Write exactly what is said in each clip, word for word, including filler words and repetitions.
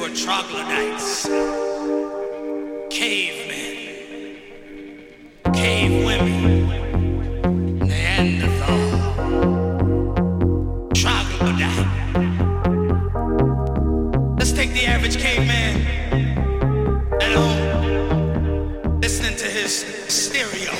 were troglodytes, cavemen, cave women, Neanderthal, troglodyte. Let's take the average caveman at home, listening to his stereo.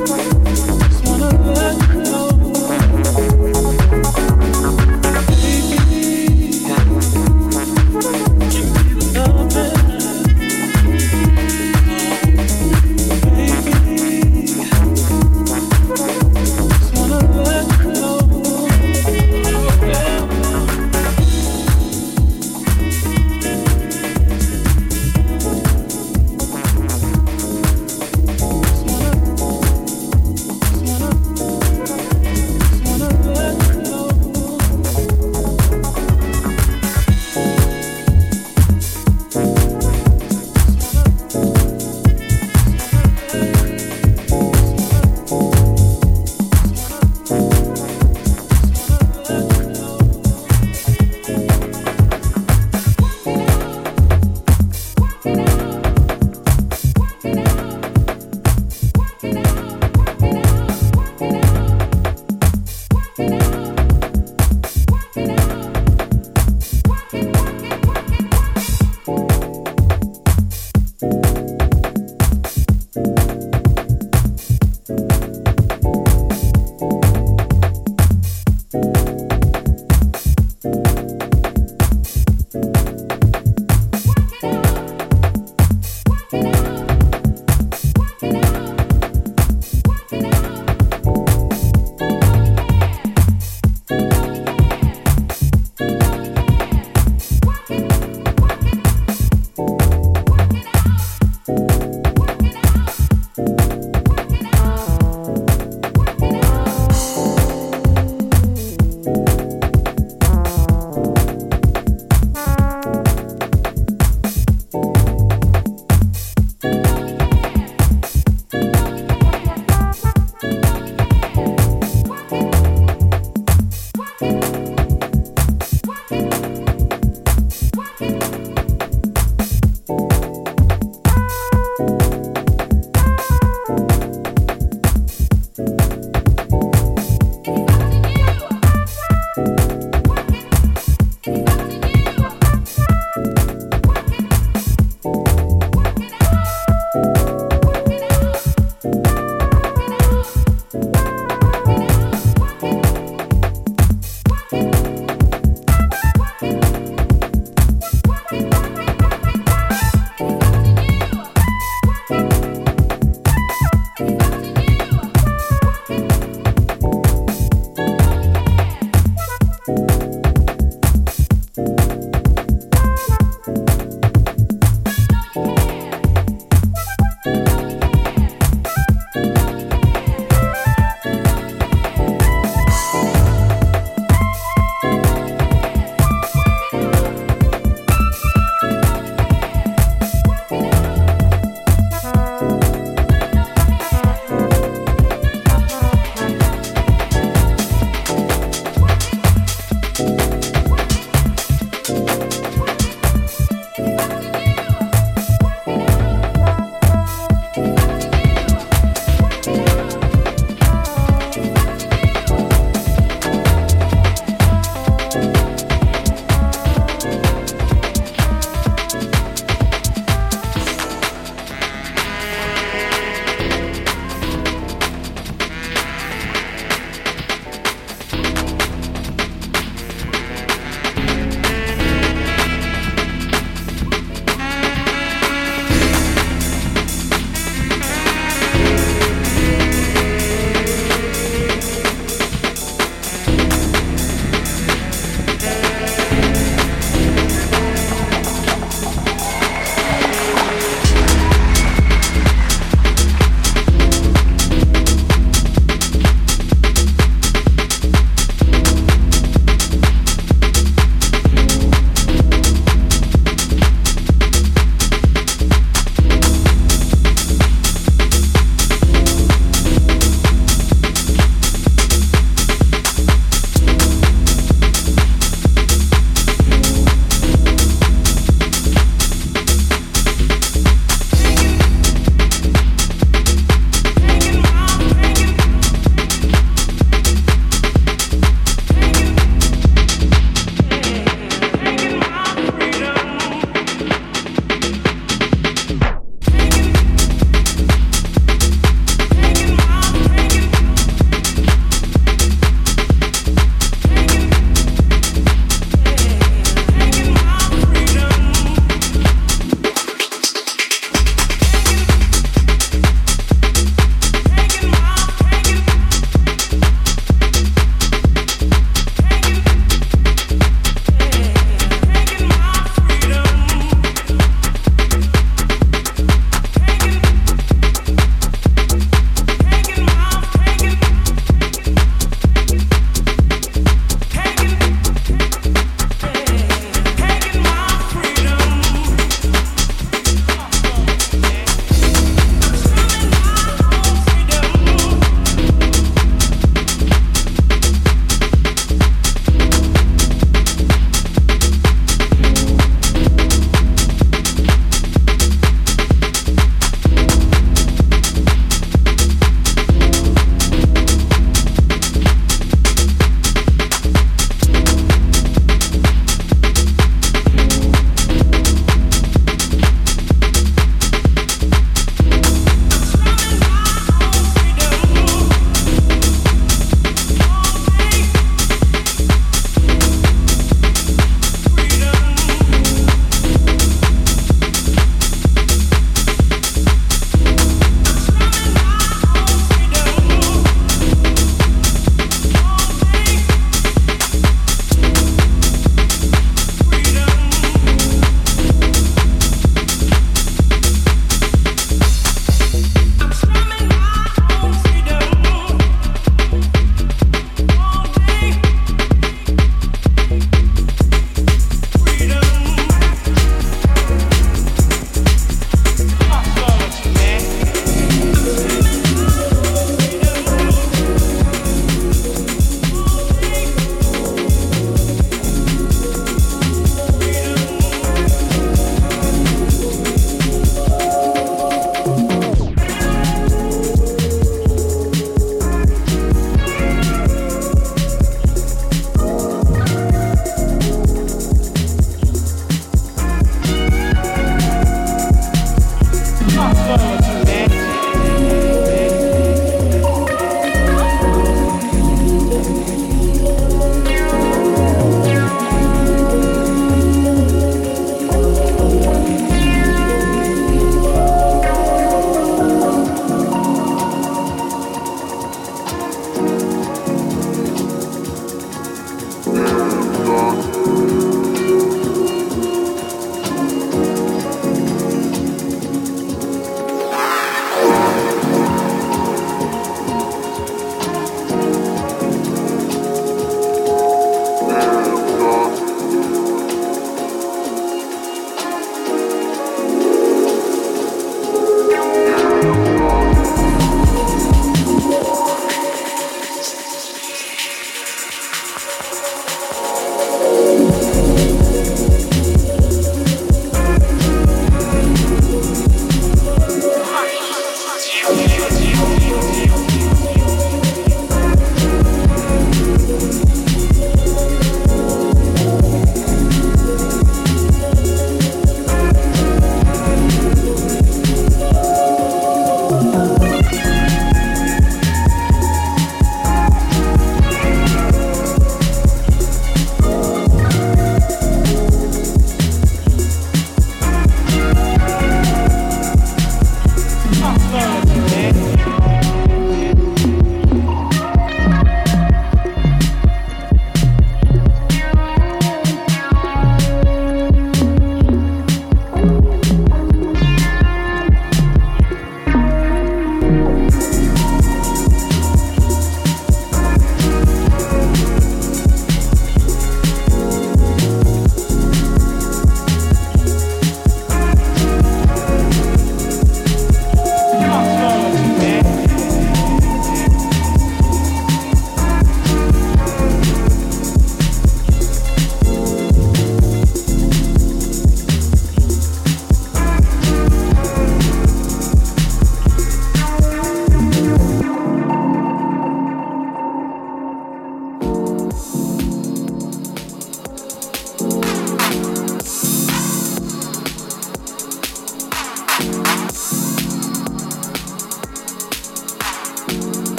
Bye.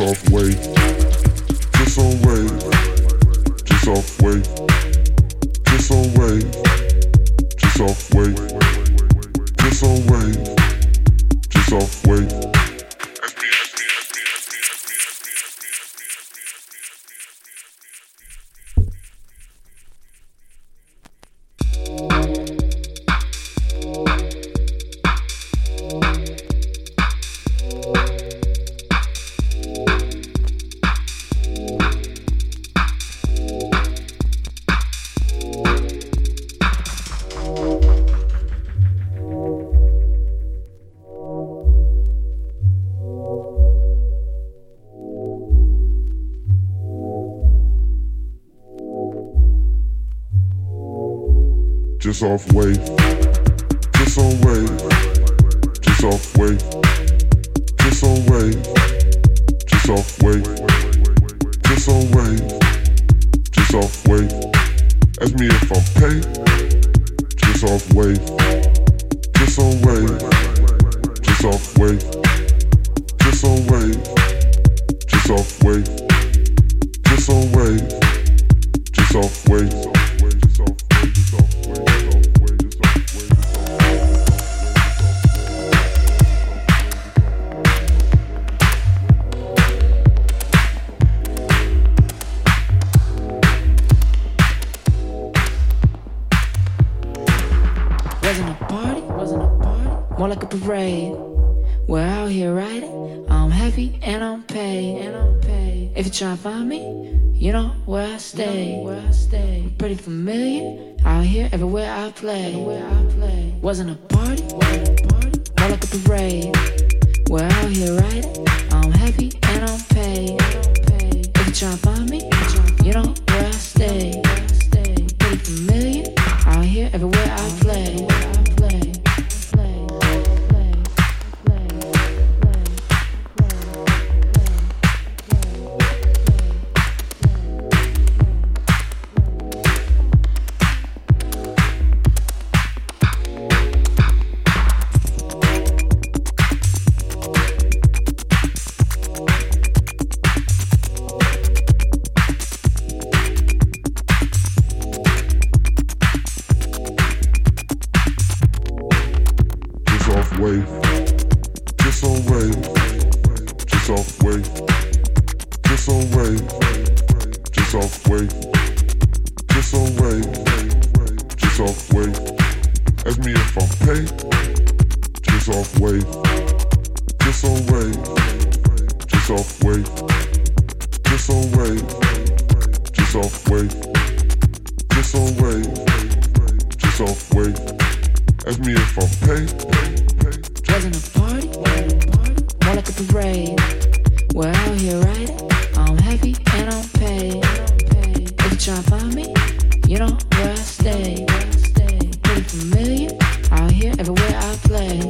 off way, just on wave, just off way, just on wave, just off way, just on wave, just off way. Just off wave, just on wave, just off wave, just on wave, just off wave, just on wave, just off wave. Ask me if I'm paid. Just off wave, just on wave, just off wave, just on wave, just off wave, just on wave, just off wave, just off wave, just off wave. More like a parade. We're out here riding. I'm happy and I'm paid. And I'm paid. If you try to find me, you know where I stay. You know where I stay. I'm pretty familiar out here, everywhere I play. Everywhere I play. Wasn't a party. Wasn't a party. More like a parade. We're out here riding. I'm happy and I'm paid. And I'm paid. If you try to find me, you know where I stay. You know where I stay. I'm pretty familiar out here, everywhere I play.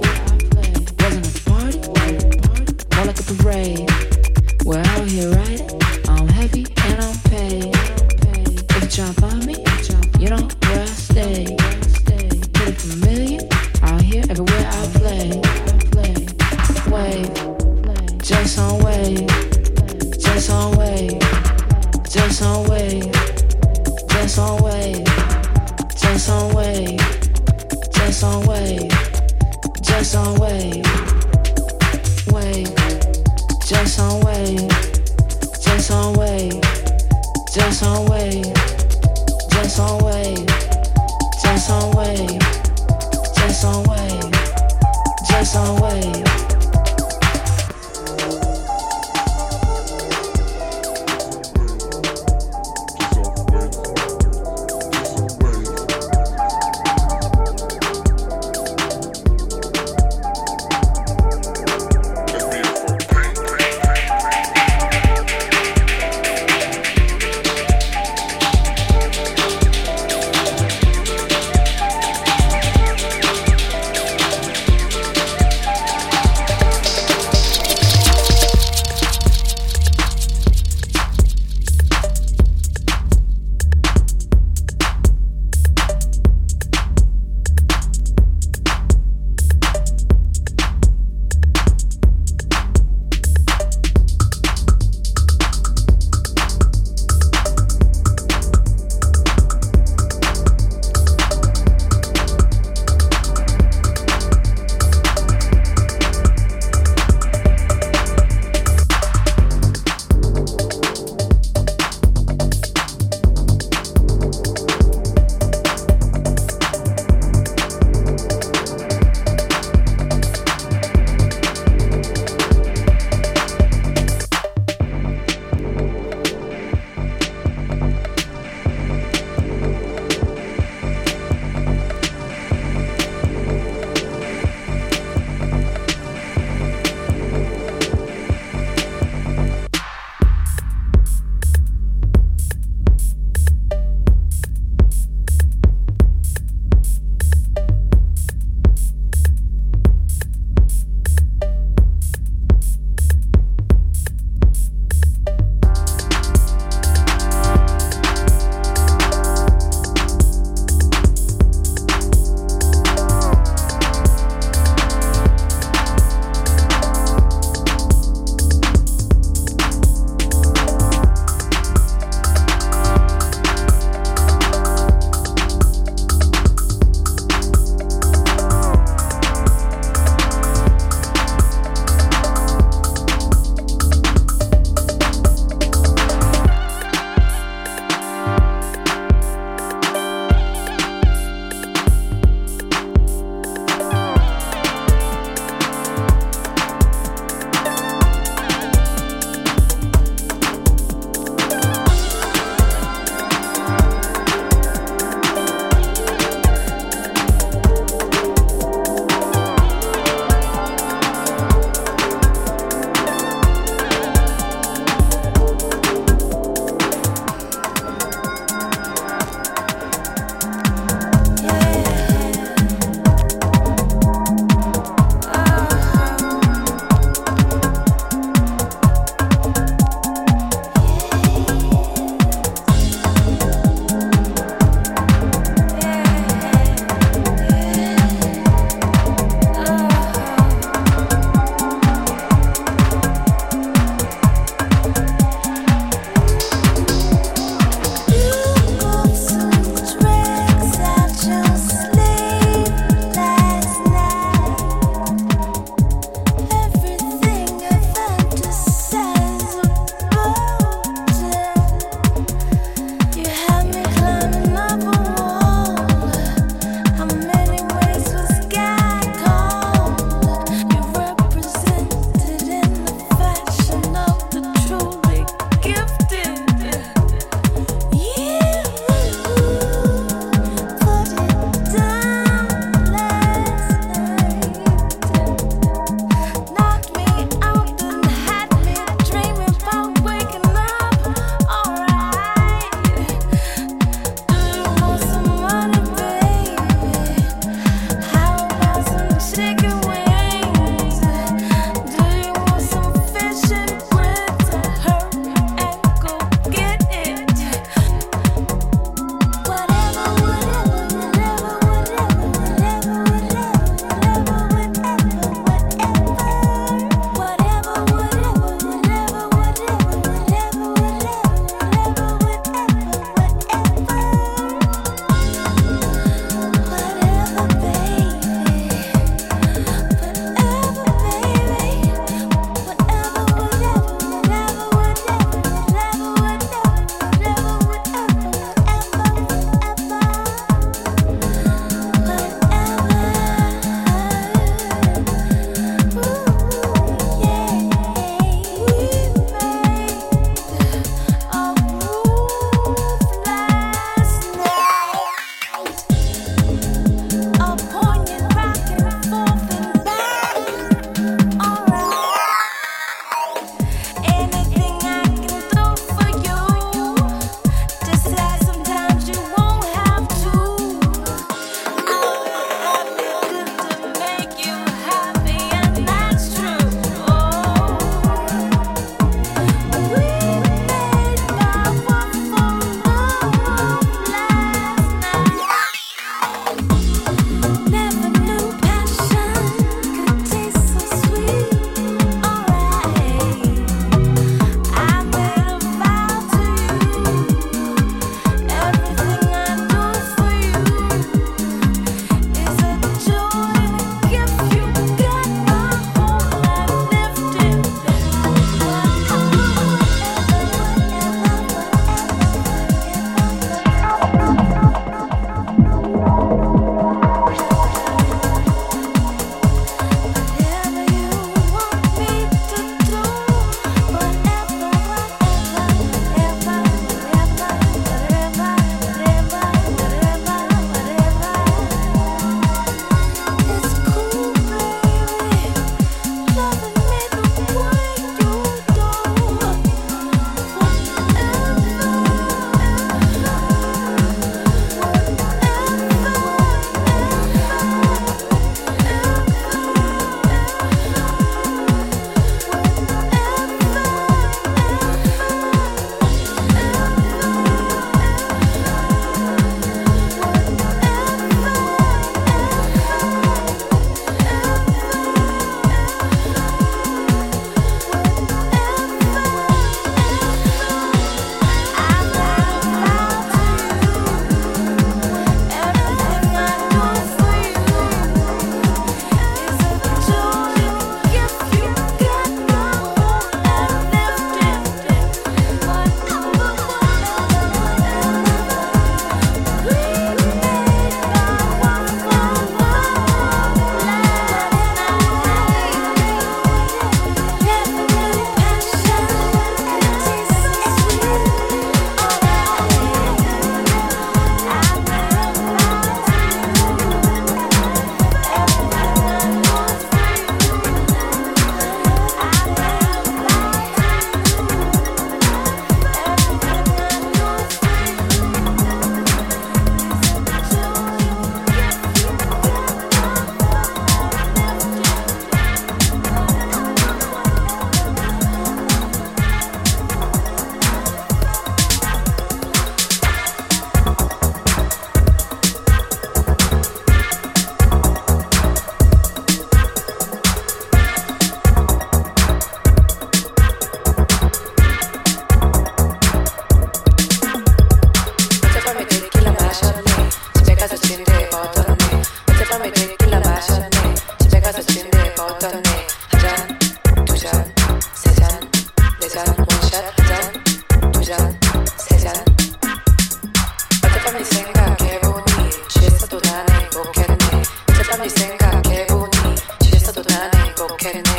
What's up,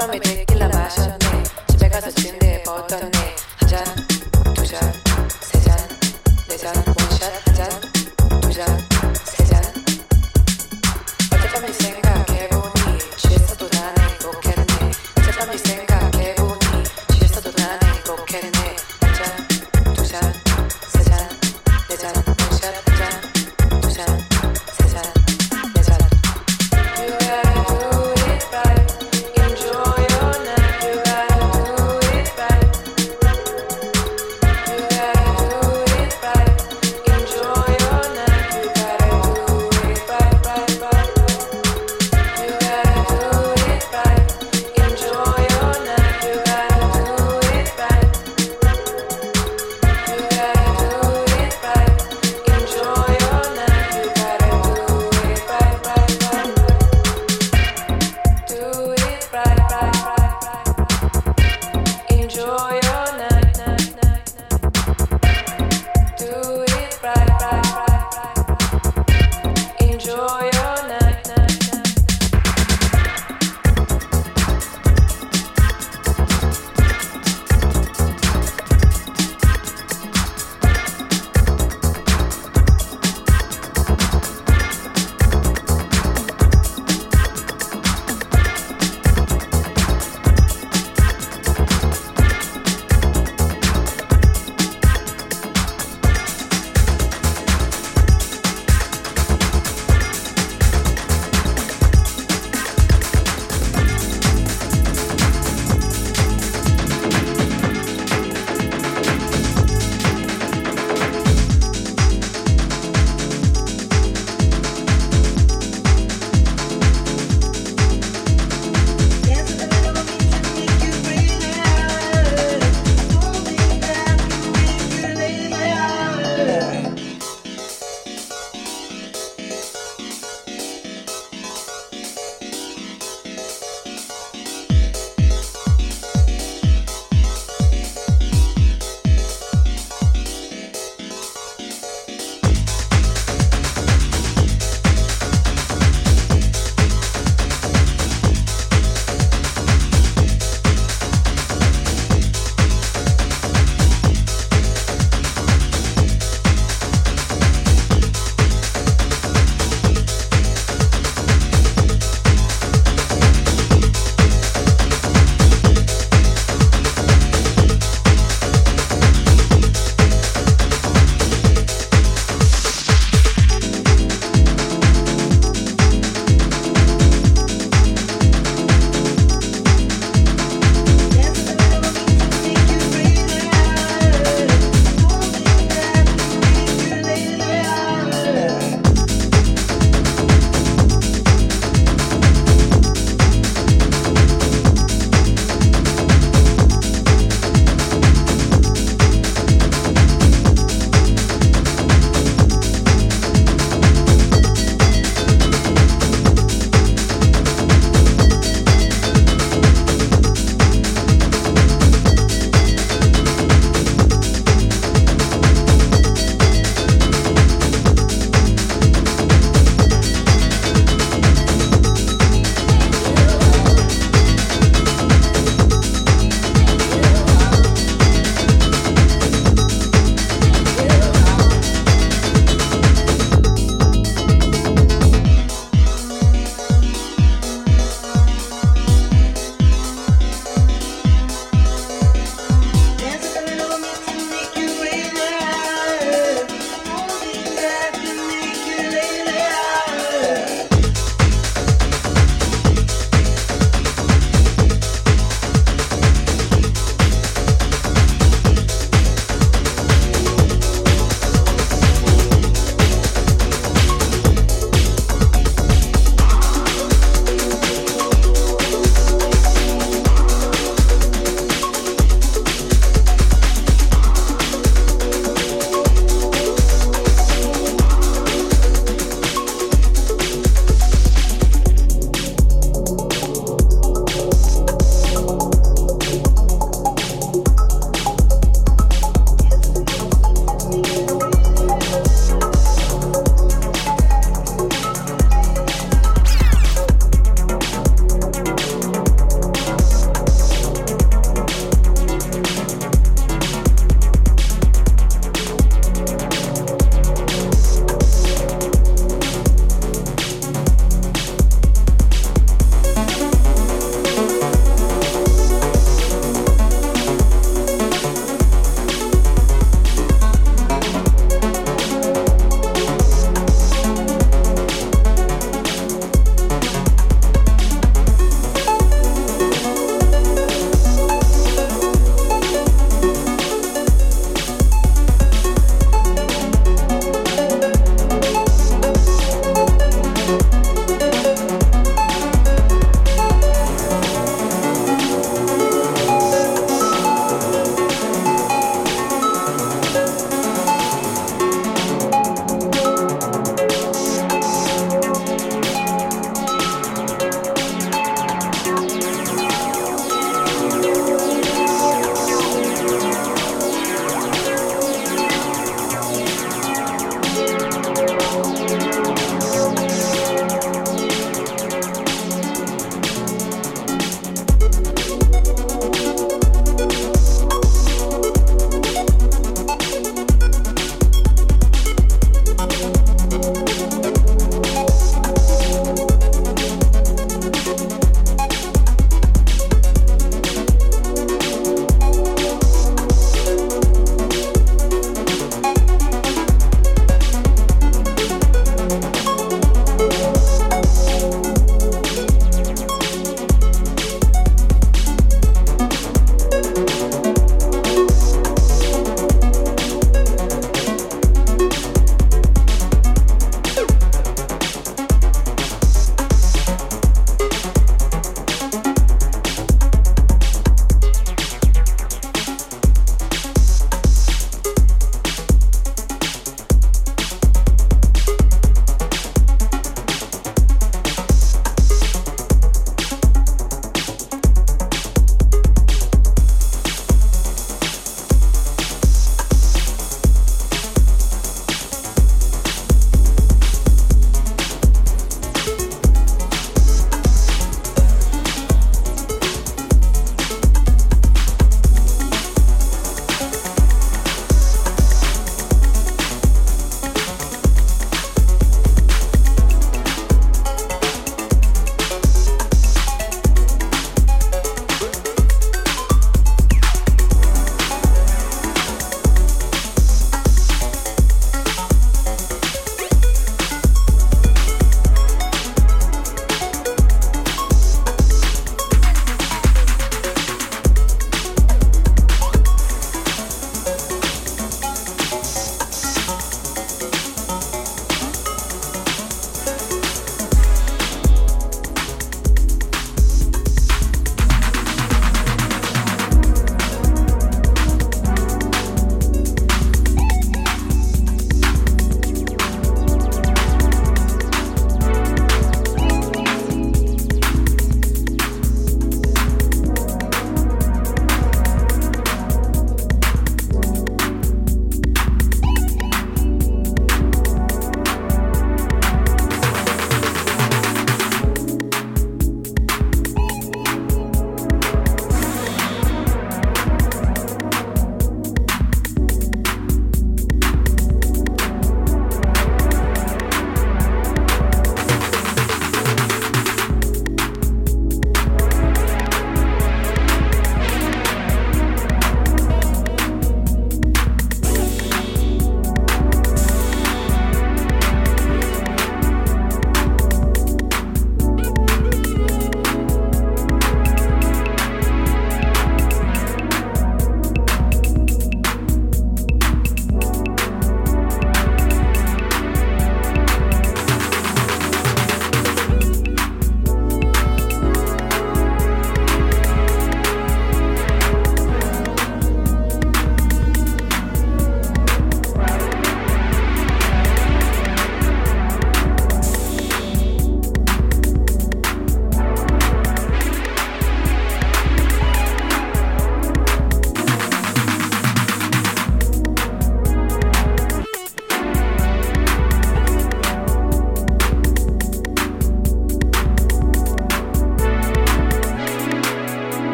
I'm a tequila basha.